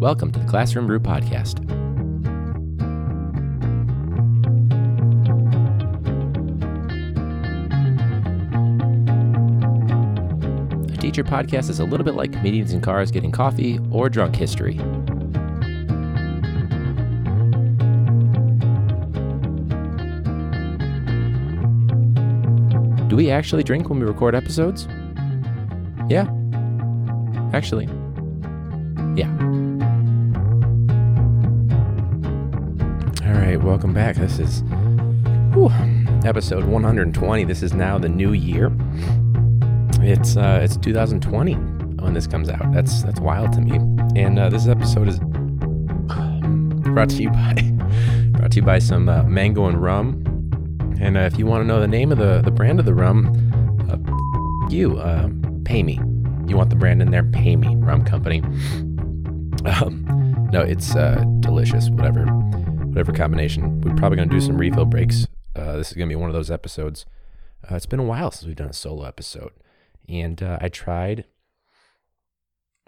Welcome to the Classroom Brew Podcast. A teacher podcast is a little bit like comedians in cars getting coffee or drunk history. Do we actually drink when we record episodes? Yeah. Actually. Yeah. All right, welcome back. This is episode 120. This is now the new year. It's 2020 when this comes out. That's wild to me. And this episode is brought to you by some mango and rum. And if you want to know the name of the brand of the rum, pay me. You want the brand in there? Pay me, rum company. No, it's delicious. Whatever combination. We're probably gonna do some refill breaks. This is gonna be one of those episodes. It's been a while since we've done a solo episode, and I tried.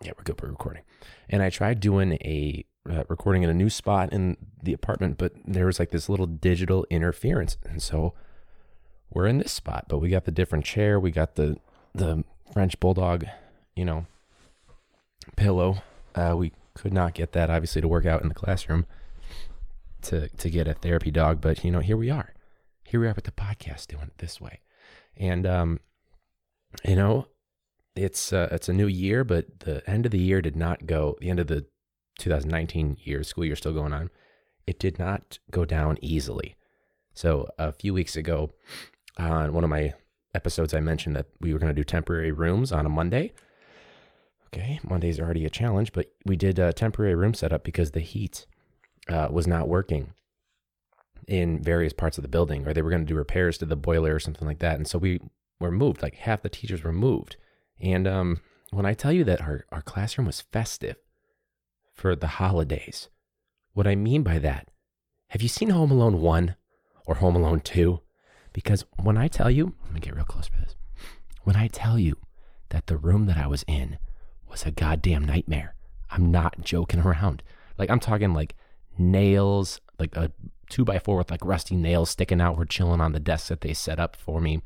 Yeah, we're good. We're recording, and I tried doing a recording in a new spot in the apartment, but there was like this little digital interference, and so we're in this spot, but we got the different chair, we got the French bulldog, pillow. We could not get that obviously to work out in the classroom to get a therapy dog, but here we are with the podcast doing it this way. And it's a new year, but the end of the year did not go, the end of the 2019 year, school year still going on, it did not go down easily. So a few weeks ago on one of my episodes, I mentioned that we were going to do temporary rooms on a Monday. Okay, Mondays are already a challenge, but we did a temporary room setup because the heat was not working in various parts of the building, or they were going to do repairs to the boiler or something like that. And so we were moved, like half the teachers were moved. And when I tell you that our classroom was festive for the holidays, what I mean by that, have you seen Home Alone 1 or Home Alone 2? Because when I tell you, let me get real close for this. When I tell you that the room that I was in was a goddamn nightmare, I'm not joking around. Like, I'm talking like nails, like a 2x4 with like rusty nails sticking out were chilling on the desk that they set up for me.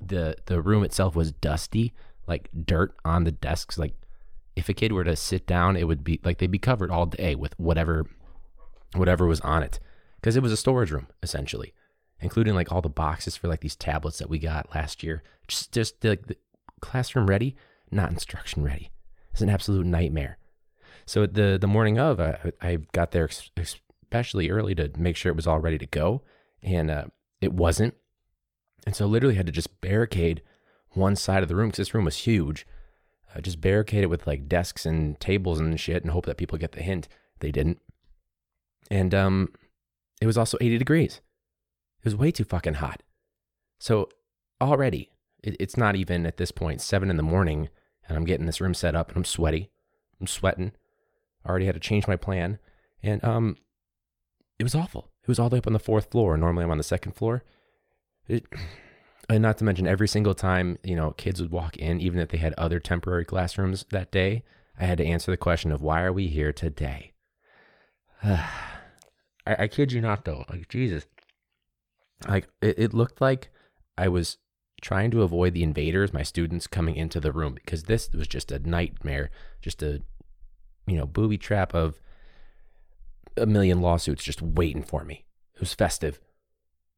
The room itself was dusty, like dirt on the desks. Like, if a kid were to sit down, it would be like they'd be covered all day with whatever was on it, because it was a storage room essentially, including like all the boxes for like these tablets that we got last year. Just like the classroom ready, not instruction ready. It's an absolute nightmare. So the morning of, I got there especially early to make sure it was all ready to go, and it wasn't. And so literally had to just barricade one side of the room, because this room was huge. Just barricade it with like desks and tables and shit, and hope that people get the hint. They didn't. And it was also 80 degrees. It was way too fucking hot. So already, it's not even at this point 7 a.m, and I'm getting this room set up, and I'm sweaty. I'm sweating. I already had to change my plan. And it was awful. It was all the way up on the 4th floor. Normally I'm on the 2nd floor. And not to mention, every single time, kids would walk in, even if they had other temporary classrooms that day, I had to answer the question of, why are we here today? I kid you not, though. Like, Jesus. Like, it looked like I was trying to avoid the invaders, my students, coming into the room, because this was just a nightmare, just a, booby trap of a million lawsuits just waiting for me. It was festive.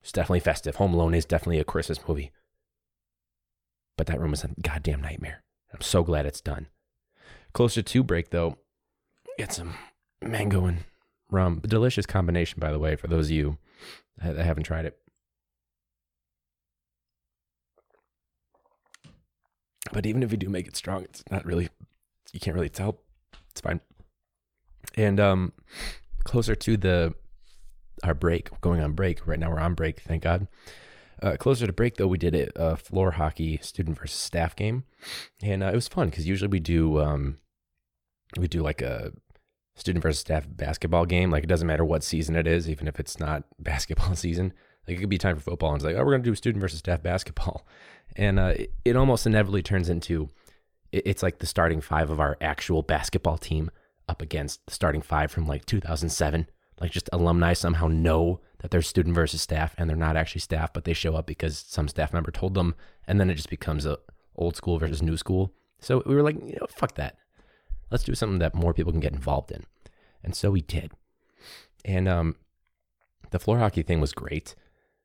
It's definitely festive. Home Alone is definitely a Christmas movie. But that room was a goddamn nightmare. I'm so glad it's done. Closer to break, though, get some mango and rum. A delicious combination, by the way, for those of you that haven't tried it. But even if you do make it strong, it's not really, you can't really tell. It's fine. And closer to our break, going on break. Right now we're on break, thank God. Closer to break, though, we did a floor hockey student versus staff game. And it was fun, because usually we do like a student versus staff basketball game. Like, it doesn't matter what season it is, even if it's not basketball season. Like, it could be time for football, and it's like, oh, we're going to do student versus staff basketball. And it almost inevitably turns into, it's like the starting five of our actual basketball team up against the starting five from like 2007. Like, just alumni somehow know that they're student versus staff, and they're not actually staff, but they show up because some staff member told them. And then it just becomes a old school versus new school. So we were like, you know, fuck that. Let's do something that more people can get involved in. And so we did. And the floor hockey thing was great,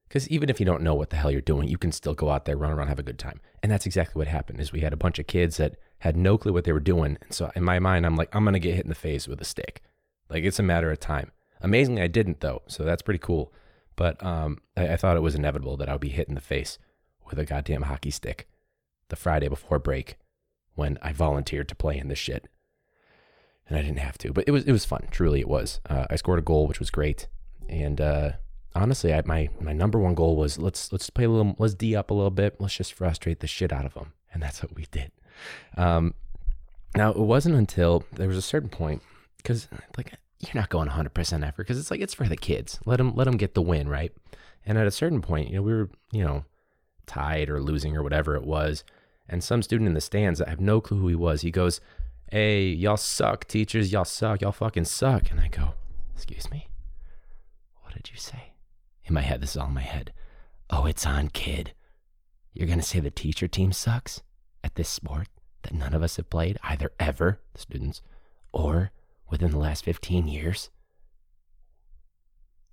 because even if you don't know what the hell you're doing, you can still go out there, run around, have a good time. And that's exactly what happened, is we had a bunch of kids that had no clue what they were doing. And so in my mind, I'm like, I'm going to get hit in the face with a stick. Like, it's a matter of time. Amazingly, I didn't, though. So that's pretty cool. But I thought it was inevitable that I would be hit in the face with a goddamn hockey stick the Friday before break when I volunteered to play in this shit. And I didn't have to. But it was fun. Truly, it was. I scored a goal, which was great. And honestly, my number one goal was let's play a little, let's D up a little bit. Let's just frustrate the shit out of them. And that's what we did. Now, it wasn't until there was a certain point, because like, you're not going 100% effort, because it's like, it's for the kids. Let them get the win, right? And at a certain point, you know, we were, you know, tied or losing or whatever it was. And some student in the stands, I have no clue who he was, he goes, "Hey, y'all suck, teachers. Y'all suck. Y'all fucking suck." And I go, "Excuse me? What did you say?" In my head, this is all in my head. "Oh, it's on, kid. You're going to say the teacher team sucks at this sport that none of us have played, either ever, the students, or within the last 15 years?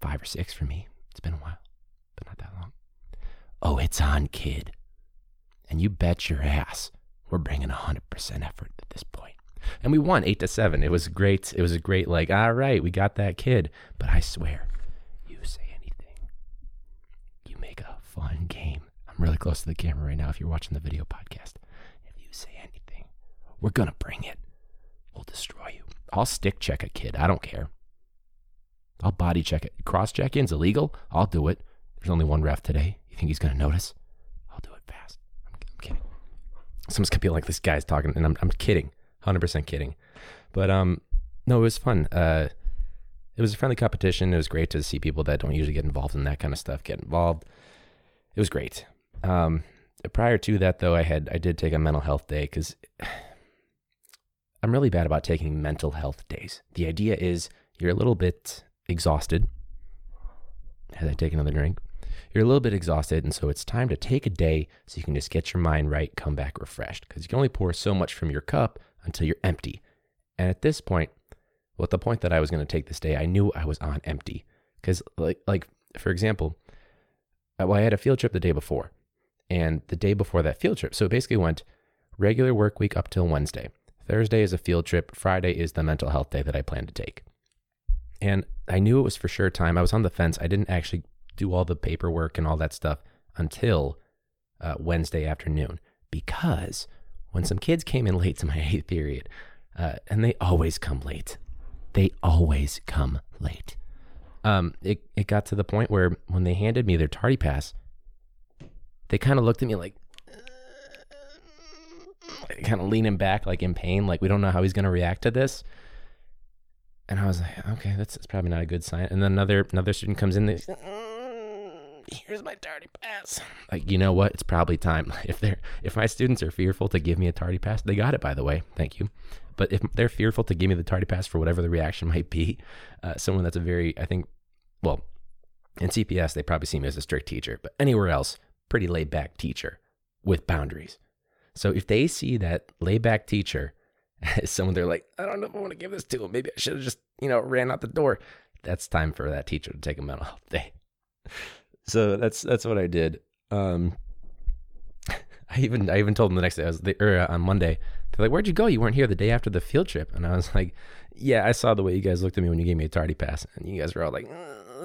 5 or 6 for me. It's been a while, but not that long. Oh, it's on, kid. And you bet your ass we're bringing 100% effort at this point." And we won 8-7. It was great. It was a great, like, all right, we got that kid. But I swear, you say anything, you make a fun game. I'm really close to the camera right now if you're watching the video podcast. If you say anything, we're going to bring it. We'll destroy you. I'll stick check a kid. I don't care. I'll body check it. Cross check in's illegal. I'll do it. There's only one ref today. You think he's going to notice? I'll do it fast. I'm kidding. Someone's going to be like, this guy's talking, and I'm kidding. 100% kidding. But no, it was fun. It was a friendly competition. It was great to see people that don't usually get involved in that kind of stuff get involved. It was great. Prior to that, though, I did take a mental health day, because I'm really bad about taking mental health days. The idea is you're a little bit exhausted. As I take another drink, you're a little bit exhausted. And so it's time to take a day so you can just get your mind right, come back refreshed, because you can only pour so much from your cup until you're empty. And at this point, well, at the point that I was going to take this day, I knew I was on empty. Because like for example, I had a field trip the day before, and the day before that field trip. So it basically went regular work week up till Wednesday. Thursday is a field trip. Friday is the mental health day that I planned to take. And I knew it was for sure time. I was on the fence. I didn't actually do all the paperwork and all that stuff until Wednesday afternoon, because when some kids came in late to my 8th period, and they always come late. They always come late. It got to the point where when they handed me their tardy pass, they kind of looked at me like, kind of leaning back, like in pain, like we don't know how he's going to react to this. And I was like, okay, that's probably not a good sign. And then another student comes in, they're like, "Here's my tardy pass." Like, you know what? It's probably time. If my students are fearful to give me a tardy pass, they got it, by the way. Thank you. But if they're fearful to give me the tardy pass for whatever the reaction might be, someone that's a very, I think, well, in CPS, they probably see me as a strict teacher, but anywhere else, pretty laid back teacher with boundaries. So if they see that laid back teacher as someone they're like, I don't know if I want to give this to him. Maybe I should have just, you know, ran out the door. That's time for that teacher to take a mental health day. So that's what I did. I even told them the next day, on Monday, they're like, "Where'd you go? You weren't here the day after the field trip." And I was like, "Yeah, I saw the way you guys looked at me when you gave me a tardy pass, and you guys were all like,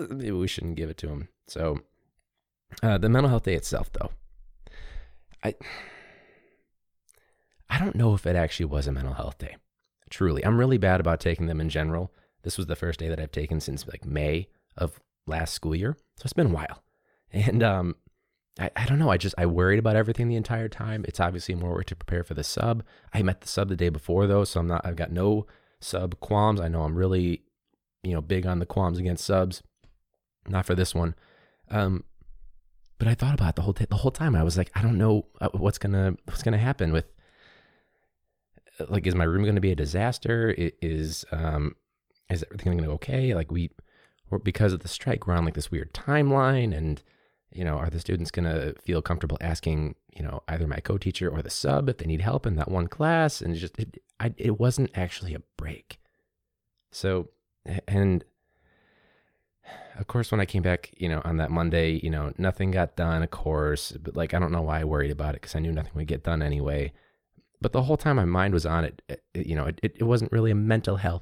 maybe we shouldn't give it to him." So the mental health day itself, though, I don't know if it actually was a mental health day. Truly, I'm really bad about taking them in general. This was the first day that I've taken since like May of last school year, so it's been a while. And I don't know. I worried about everything the entire time. It's obviously more work to prepare for the sub. I met the sub the day before, though, so I've got no sub qualms. I know I'm really, you know, big on the qualms against subs. Not for this one. But I thought about it the whole time. I was like, I don't know what's gonna happen with like, is my room going to be a disaster? Is everything going to go okay? Like, because of the strike, we're on like this weird timeline, and, you know, are the students going to feel comfortable asking, you know, either my co-teacher or the sub if they need help in that one class? And it wasn't actually a break. So, and of course, when I came back, you know, on that Monday, you know, nothing got done, of course, but like, I don't know why I worried about it, because I knew nothing would get done anyway. But the whole time my mind was on it, you know, it wasn't really a mental health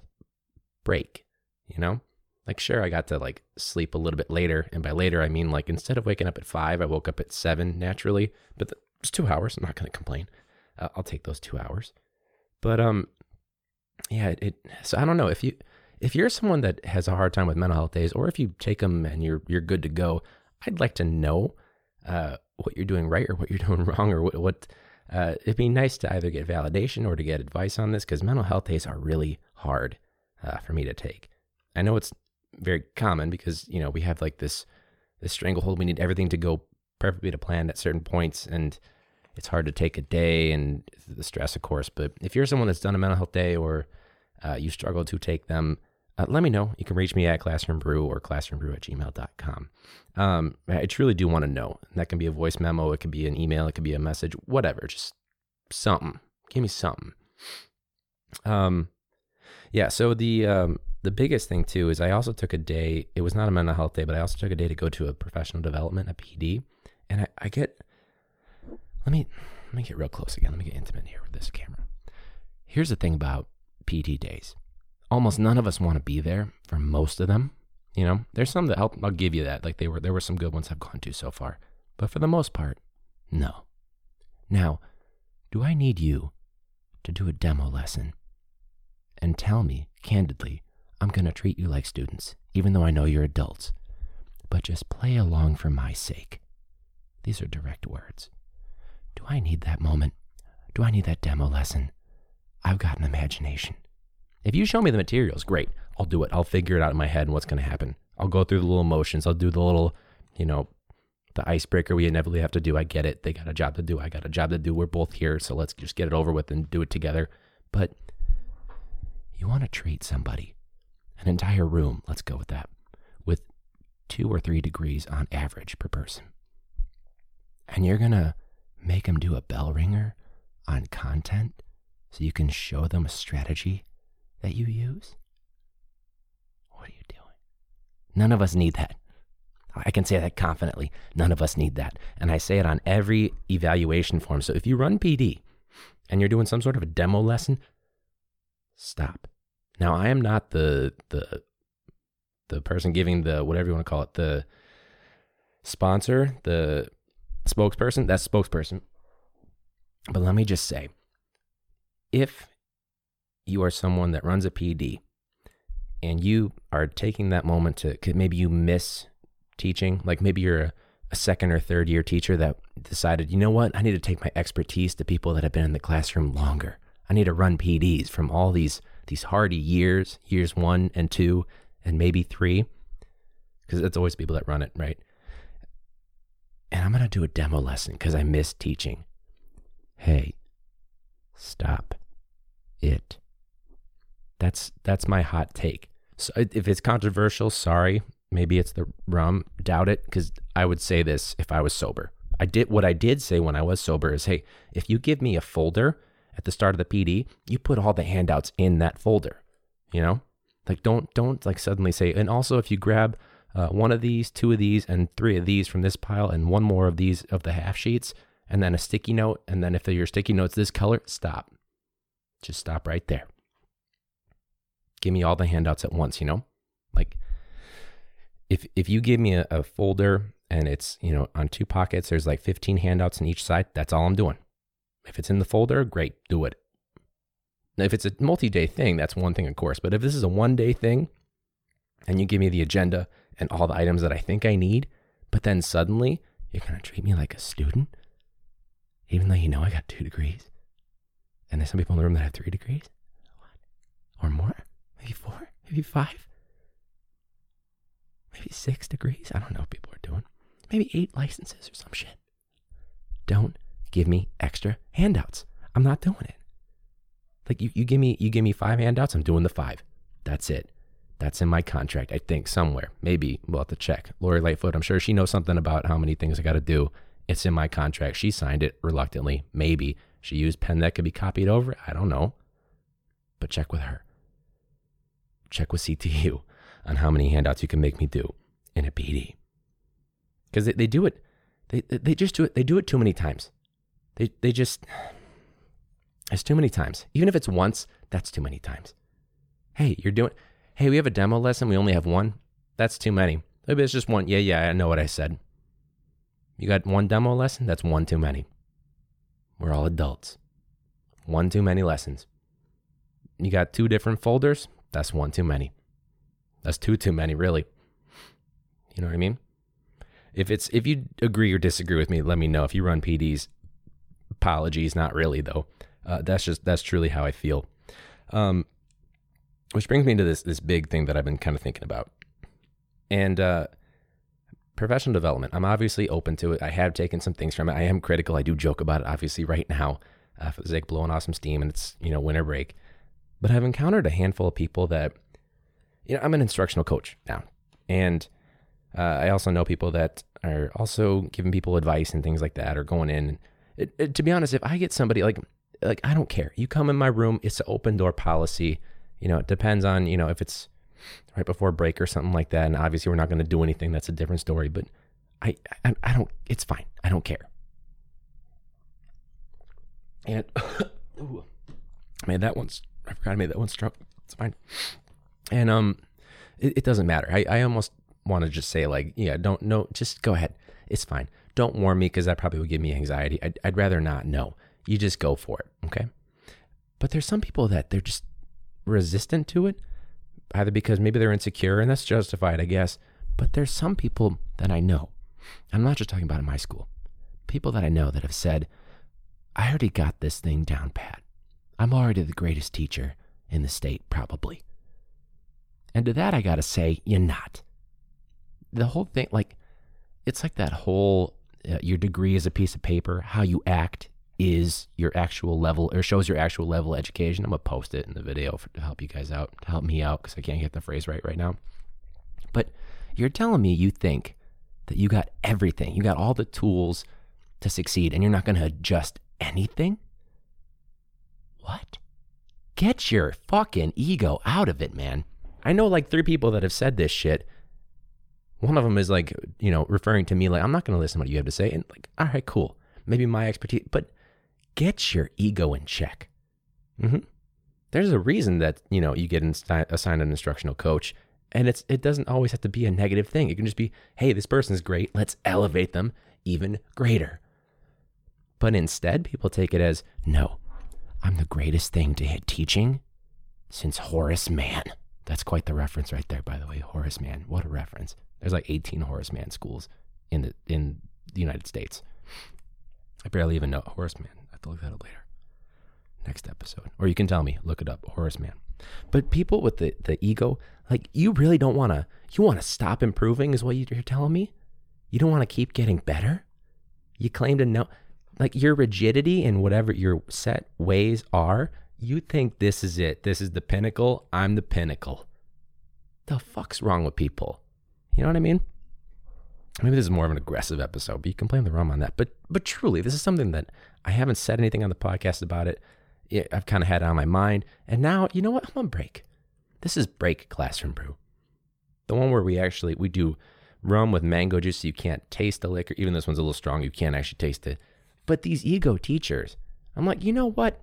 break, you know? Like, sure, I got to like sleep a little bit later. And by later, I mean, like, instead of waking up at 5, I woke up at 7 naturally, but it's 2 hours. I'm not going to complain. I'll take those 2 hours. But, yeah, so I don't know if you're someone that has a hard time with mental health days, or if you take them and you're good to go, I'd like to know, what you're doing right or what you're doing wrong, or what it'd be nice to either get validation or to get advice on this, because mental health days are really hard, for me to take. I know it's very common because, you know, we have like this stranglehold. We need everything to go perfectly to plan at certain points, and it's hard to take a day, and the stress, of course. But if you're someone that's done a mental health day, or you struggle to take them, let me know. You can reach me at Classroom Brew or classroombrew@gmail.com. I truly do want to know. And that can be a voice memo. It could be an email. It could be a message, whatever, just something. Give me something. Yeah. So the biggest thing too is I also took a day. It was not a mental health day, but I also took a day to go to a professional development, a PD. And I get, let me get real close again. Let me get intimate here with this camera. Here's the thing about PD days. Almost none of us want to be there for most of them. You know, there's some that help. I'll give you that. Like there were some good ones I've gone to so far, but for the most part, no. Now, do I need you to do a demo lesson and tell me candidly, I'm going to treat you like students, even though I know you're adults, but just play along for my sake? These are direct words. Do I need that moment? Do I need that demo lesson? I've got an imagination. If you show me the materials, great. I'll do it. I'll figure it out in my head and what's going to happen. I'll go through the little motions. I'll do the little, you know, the icebreaker we inevitably have to do. I get it. They got a job to do. I got a job to do. We're both here, so let's just get it over with and do it together. But you want to treat somebody, an entire room, let's go with that, with 2 or 3 degrees on average per person. And you're going to make them do a bell ringer on content so you can show them a strategy that you use? What are you doing? None of us need that. I can say that confidently. None of us need that. And I say it on every evaluation form. So if you run PD and you're doing some sort of a demo lesson, stop. Now, I am not the person giving the, whatever you want to call it, the sponsor, the spokesperson, that's spokesperson. But let me just say, if you are someone that runs a PD and you are taking that moment to, cause maybe you miss teaching, like maybe you're a second or third year teacher that decided, you know what, I need to take my expertise to people that have been in the classroom longer. I need to run PDs from all these hardy years 1 and 2, and maybe 3, because it's always people that run it, right? And I'm going to do a demo lesson because I miss teaching. Hey, stop it. That's my hot take. So if it's controversial, sorry, maybe it's the rum, doubt it, because I would say this if I was sober. What I did say when I was sober is, hey, if you give me a folder at the start of the PD, you put all the handouts in that folder, you know? Like don't like suddenly say, and also if you grab one of these, 2 of these, and 3 of these from this pile, and 1 more of these of the half sheets, and then a sticky note, and then if your sticky note's this color, stop. Just stop right there. Give me all the handouts at once, you know? Like if you give me a folder and it's, you know, on 2 pockets, there's like 15 handouts on each side, that's all I'm doing. If it's in the folder, great, do it. Now, if it's a multi-day thing, that's one thing, of course. But if this is a one-day thing and you give me the agenda and all the items that I think I need, but then suddenly you're going to treat me like a student, even though you know I got 2 degrees. And there's some people in the room that have 3 degrees or more, maybe 4, maybe 5, maybe 6 degrees. I don't know what people are doing. Maybe 8 licenses or some shit. Don't give me extra handouts. I'm not doing it. Like you give me 5 handouts, I'm doing the 5. That's it. That's in my contract, I think, somewhere. Maybe we'll have to check. Lori Lightfoot, I'm sure she knows something about how many things I got to do. It's in my contract. She signed it reluctantly. Maybe she used pen that could be copied over. I don't know. But check with her. Check with CTU on how many handouts you can make me do in a PD. Because they do it. They just do it. They do it too many times. They just, it's too many times. Even if it's once, that's too many times. Hey, you're doing... Hey, we have a demo lesson. We only have one. That's too many. Maybe it's just one. Yeah, I know what I said. You got one demo lesson? That's one too many. We're all adults. One too many lessons. You got 2 different folders? That's one too many. That's 2 too many, really. You know what I mean? If you agree or disagree with me, let me know. If you run PDs, apologies, not really though. That's truly how I feel. Which brings me to this big thing that I've been kind of thinking about. And professional development. I'm obviously open to it. I have taken some things from it. I am critical. I do joke about it, obviously, right now. It's like blowing off some steam and it's, winter break. But I've encountered a handful of people that, I'm an instructional coach now. And I also know people that are also giving people advice and things like that or going in. It, to be honest, if I get somebody like, I don't care. You come in my room, it's an open door policy. It depends on, if it's right before break or something like that. And obviously we're not going to do anything. That's a different story, but I don't, it's fine. I don't care. And ooh, I forgot I made that one strong. It's fine. And, it doesn't matter. I almost want to just say just go ahead. It's fine. Don't warn me, because that probably would give me anxiety. I'd rather not know. You just go for it. Okay. But there's some people that they're just resistant to it, either because maybe they're insecure, and that's justified, I guess. But there's some people that I know, I'm not just talking about in my school, people that I know that have said, I already got this thing down pat. I'm already the greatest teacher in the state, probably. And to that, I got to say, you're not. The whole thing, it's like that whole, your degree is a piece of paper, how you act is your actual level, or shows your actual level of education. I'm gonna post it in the video to help you guys out, to help me out, because I can't get the phrase right now. But you're telling me you think that you got everything, you got all the tools to succeed, and you're not gonna adjust anything? What? Get your fucking ego out of it, man. I know 3 people that have said this shit. One of them is referring to me I'm not gonna listen to what you have to say, and all right, cool. Maybe my expertise, but get your ego in check. Mm-hmm. There's a reason that, you get assigned an instructional coach, and it doesn't always have to be a negative thing. It can just be, hey, this person's great. Let's elevate them even greater. But instead, people take it as, no, I'm the greatest thing to hit teaching since Horace Mann. That's quite the reference right there, by the way, Horace Mann. What a reference. There's 18 Horace Mann schools in the United States. I barely even know Horace Mann. I have to look that up later. Next episode. Or you can tell me, look it up, Horace Mann. But people with the ego, you really don't want to, you want to stop improving is what you're telling me? You don't want to keep getting better? You claim to know, your rigidity and whatever your set ways are, you think this is it. This is the pinnacle. I'm the pinnacle. The fuck's wrong with people? You know what I mean? Maybe this is more of an aggressive episode, but you can blame the rum on that. But truly, this is something that I haven't said anything on the podcast about it. I've kind of had it on my mind. And now, you know what? I'm on break. This is break Classroom Brew. The one where we do rum with mango juice so you can't taste the liquor. Even this one's a little strong. You can't actually taste it. But these ego teachers, I'm like, you know what?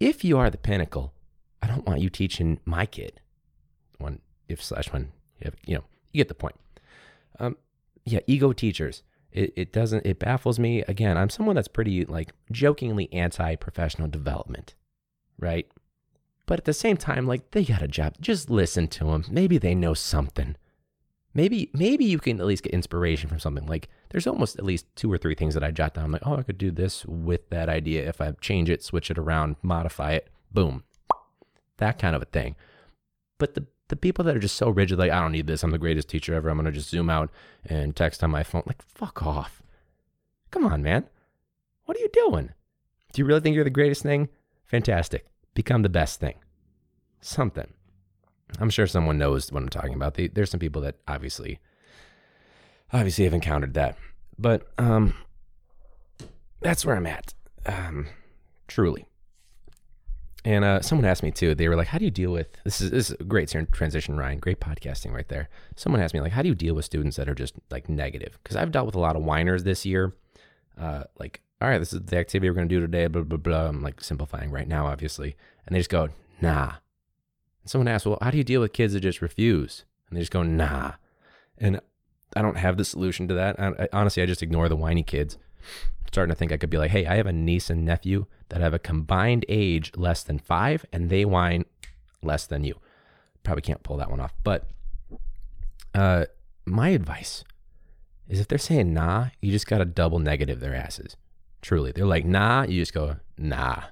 If you are the pinnacle, I don't want you teaching my kid. You get the point. Ego teachers. It baffles me. Again, I'm someone that's pretty jokingly anti-professional development, right? But at the same time, they got a job. Just listen to them. Maybe they know something. Maybe you can at least get inspiration from something. There's almost at least 2 or 3 things that I jot down. I'm I could do this with that idea. If I change it, switch it around, modify it, boom, that kind of a thing. But the people that are just so rigid, I don't need this. I'm the greatest teacher ever. I'm going to just zoom out and text on my phone. Fuck off. Come on, man. What are you doing? Do you really think you're the greatest thing? Fantastic. Become the best thing. Something. I'm sure someone knows what I'm talking about. There's some people that obviously have encountered that. But that's where I'm at, truly. And someone asked me too, they were like, how do you deal with, this is a great transition, Ryan, great podcasting right there. Someone asked me like, how do you deal with students that are just like negative? Because I've dealt with a lot of whiners this year. Like, all right, this is the activity we're going to do today, blah, blah, blah. I'm like simplifying right now, obviously. And they just go, nah. And someone asked, well, how do you deal with kids that just refuse? And they just go, nah. And I don't have the solution to that. I honestly, I just ignore the whiny kids. I'm starting to think I could be like, hey, I have a niece and nephew that have a combined age less than 5, and they whine less than you. Probably can't pull that one off. But my advice is if they're saying nah, you just got to double negative their asses. Truly. They're like, nah, you just go, nah.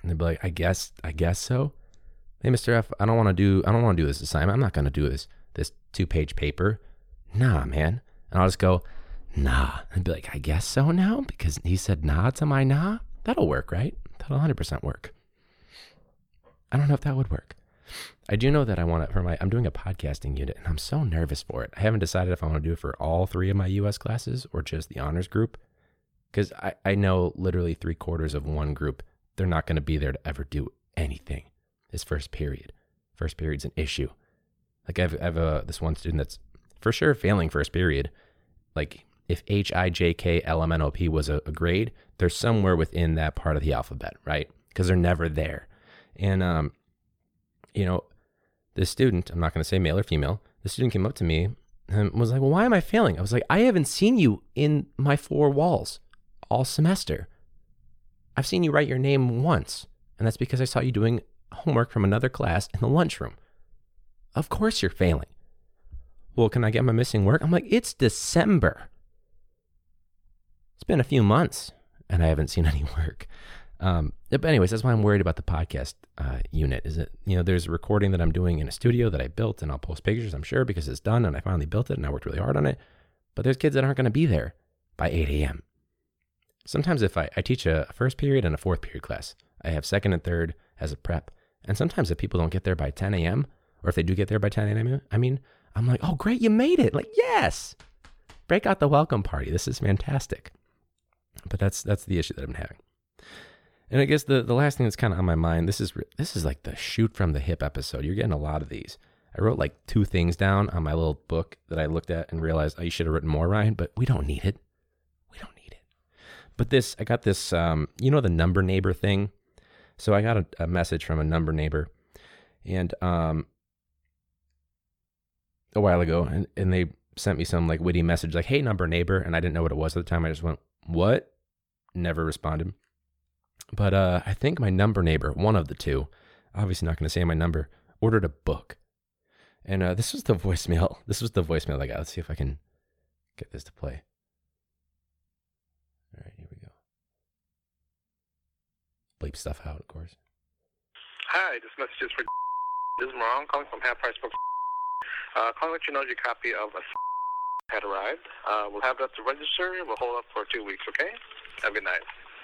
And they'll be like, I guess so. Hey, Mr. F, I don't want to do this assignment. I'm not going to do this 2-page paper. Nah, man. And I'll just go, nah. And be like, I guess so now? Because he said nah to my nah? That'll work, right? That'll 100% work. I don't know if that would work. I do know that I want to, I'm doing a podcasting unit and I'm so nervous for it. I haven't decided if I want to do it for all 3 of my US classes or just the honors group. Because I know literally 3/4 of one group, they're not going to be there to ever do anything. It's first period. First period's an issue. Like I have this one student that's for sure failing first period. Like if HIJKLMNOP was a grade, they're somewhere within that part of the alphabet, right? Because they're never there. And, you know, this student, I'm not going to say male or female, the student came up to me and was like, well, why am I failing? I was like, I haven't seen you in my 4 walls all semester. I've seen you write your name once. And that's because I saw you doing homework from another class in the lunchroom. Of course you're failing. Well, can I get my missing work? I'm like, it's December. It's been a few months and I haven't seen any work. But anyways, that's why I'm worried about the podcast unit. Is it, you know, there's a recording that I'm doing in a studio that I built and I'll post pictures, I'm sure, because it's done and I finally built it and I worked really hard on it. But there's kids that aren't going to be there by 8 a.m. Sometimes if I teach a first period and a 4th period class, I have 2nd and 3rd as a prep. And sometimes if people don't get there by 10 a.m. or if they do get there by 10 a.m., I mean, I'm like, oh, great, you made it. Like, yes, break out the welcome party. This is fantastic. But that's the issue that I'm having. And I guess the last thing that's kind of on my mind, this is like the shoot from the hip episode. You're getting a lot of these. I wrote like 2 things down on my little book that I looked at and realized, oh, you should have written more, Ryan, but we don't need it. We don't need it. But this, I got this, you know, the number neighbor thing. So I got a message from a number neighbor and, a while ago and they sent me some like witty message like, hey, number neighbor. And I didn't know what it was at the time. I just went, what? Never responded. But I think my number neighbor, one of the two, obviously not going to say my number, ordered a book. And this was the voicemail. This was the voicemail I got. Let's see if I can get this to play. All right, here we go. Bleep stuff out, of course. Hi, this message is for this is Maron calling from Half Price Book. Calling to let you know your copy of had arrived. We'll have it up to register. We'll hold up for 2 weeks, okay? Have a good night.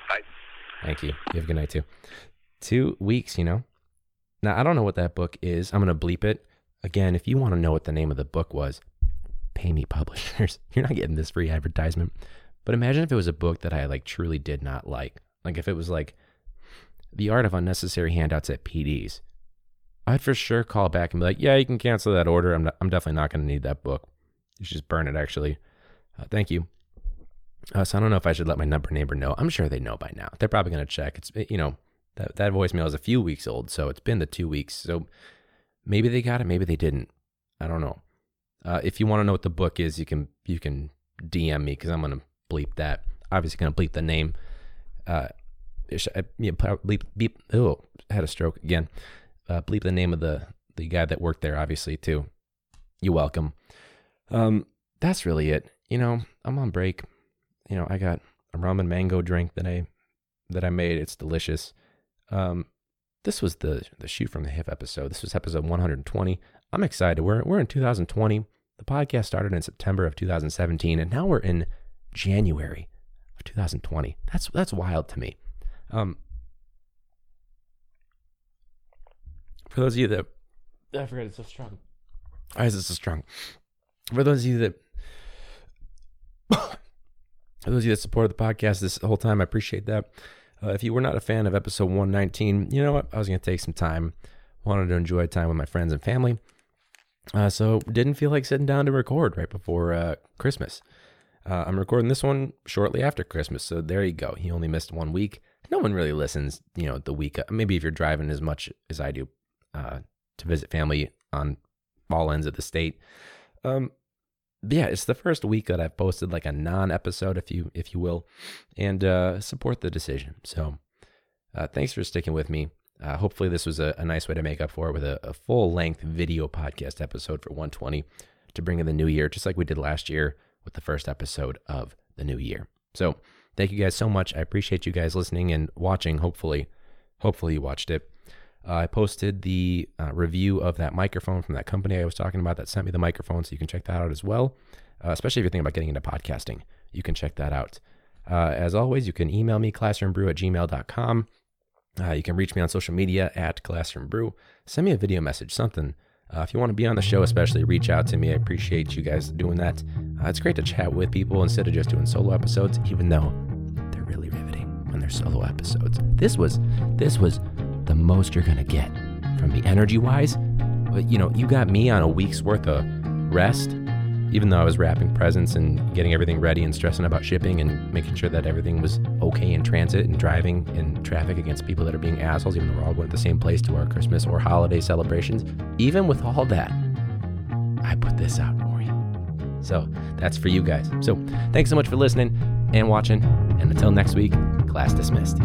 Bye. Thank you. You have a good night, too. 2 weeks, you know? Now, I don't know what that book is. I'm going to bleep it. Again, if you want to know what the name of the book was, pay me, publishers. You're not getting this free advertisement. But imagine if it was a book that I, like, truly did not like. Like, if it was, like, The Art of Unnecessary Handouts at PDs. I'd for sure call back and be like, yeah, you can cancel that order. I'm definitely not going to need that book. You should just burn it, actually. Thank you. So I don't know if I should let my number neighbor know. I'm sure they know by now. They're probably going to check. It's, you know, that voicemail is a few weeks old, so it's been the 2 weeks. So maybe they got it, maybe they didn't. I don't know. If you want to know what the book is, you can DM me because I'm going to bleep that. Obviously going to bleep the name. I had a stroke again. Bleep the name of the guy that worked there, obviously, too. You're welcome. That's really it. You know, I'm on break. You know, I got a ramen mango drink that I made. It's delicious. This was the Shoot from the Hip episode. This was episode 120. I'm excited. We're in 2020. The podcast started in September of 2017, and now we're in January of 2020. That's wild to me. For those of you that... I forgot it's so strong. Why is it so strong? For those of you that... For those of you that supported the podcast this whole time, I appreciate that. If you were not a fan of episode 119, you know what? I was going to take some time. Wanted to enjoy time with my friends and family. So didn't feel like sitting down to record right before Christmas. I'm recording this one shortly after Christmas, so there you go. He only missed 1 week. No one really listens, you know, the week. Maybe if you're driving as much as I do to visit family on all ends of the state. Yeah, it's the first week that I've posted like a non-episode, if you will, and support the decision. So thanks for sticking with me. Hopefully this was a nice way to make up for it with a full-length video podcast episode for 120 to bring in the new year, just like we did last year with the first episode of the new year. So thank you guys so much. I appreciate you guys listening and watching. Hopefully you watched it. I posted the review of that microphone from that company I was talking about that sent me the microphone, so you can check that out as well, especially if you're thinking about getting into podcasting. You can check that out. As always, you can email me, classroombrew@gmail.com. You can reach me on social media at Classroom Brew. Send me a video message, something. If you want to be on the show, especially, reach out to me. I appreciate you guys doing that. It's great to chat with people instead of just doing solo episodes, even though they're really riveting when they're solo episodes. This was the most you're going to get from me energy-wise. You know, you got me on a week's worth of rest, even though I was wrapping presents and getting everything ready and stressing about shipping and making sure that everything was okay in transit and driving in traffic against people that are being assholes, even though we're all going to the same place to our Christmas or holiday celebrations. Even with all that, I put this out for you. So that's for you guys. So thanks so much for listening and watching. And until next week, class dismissed.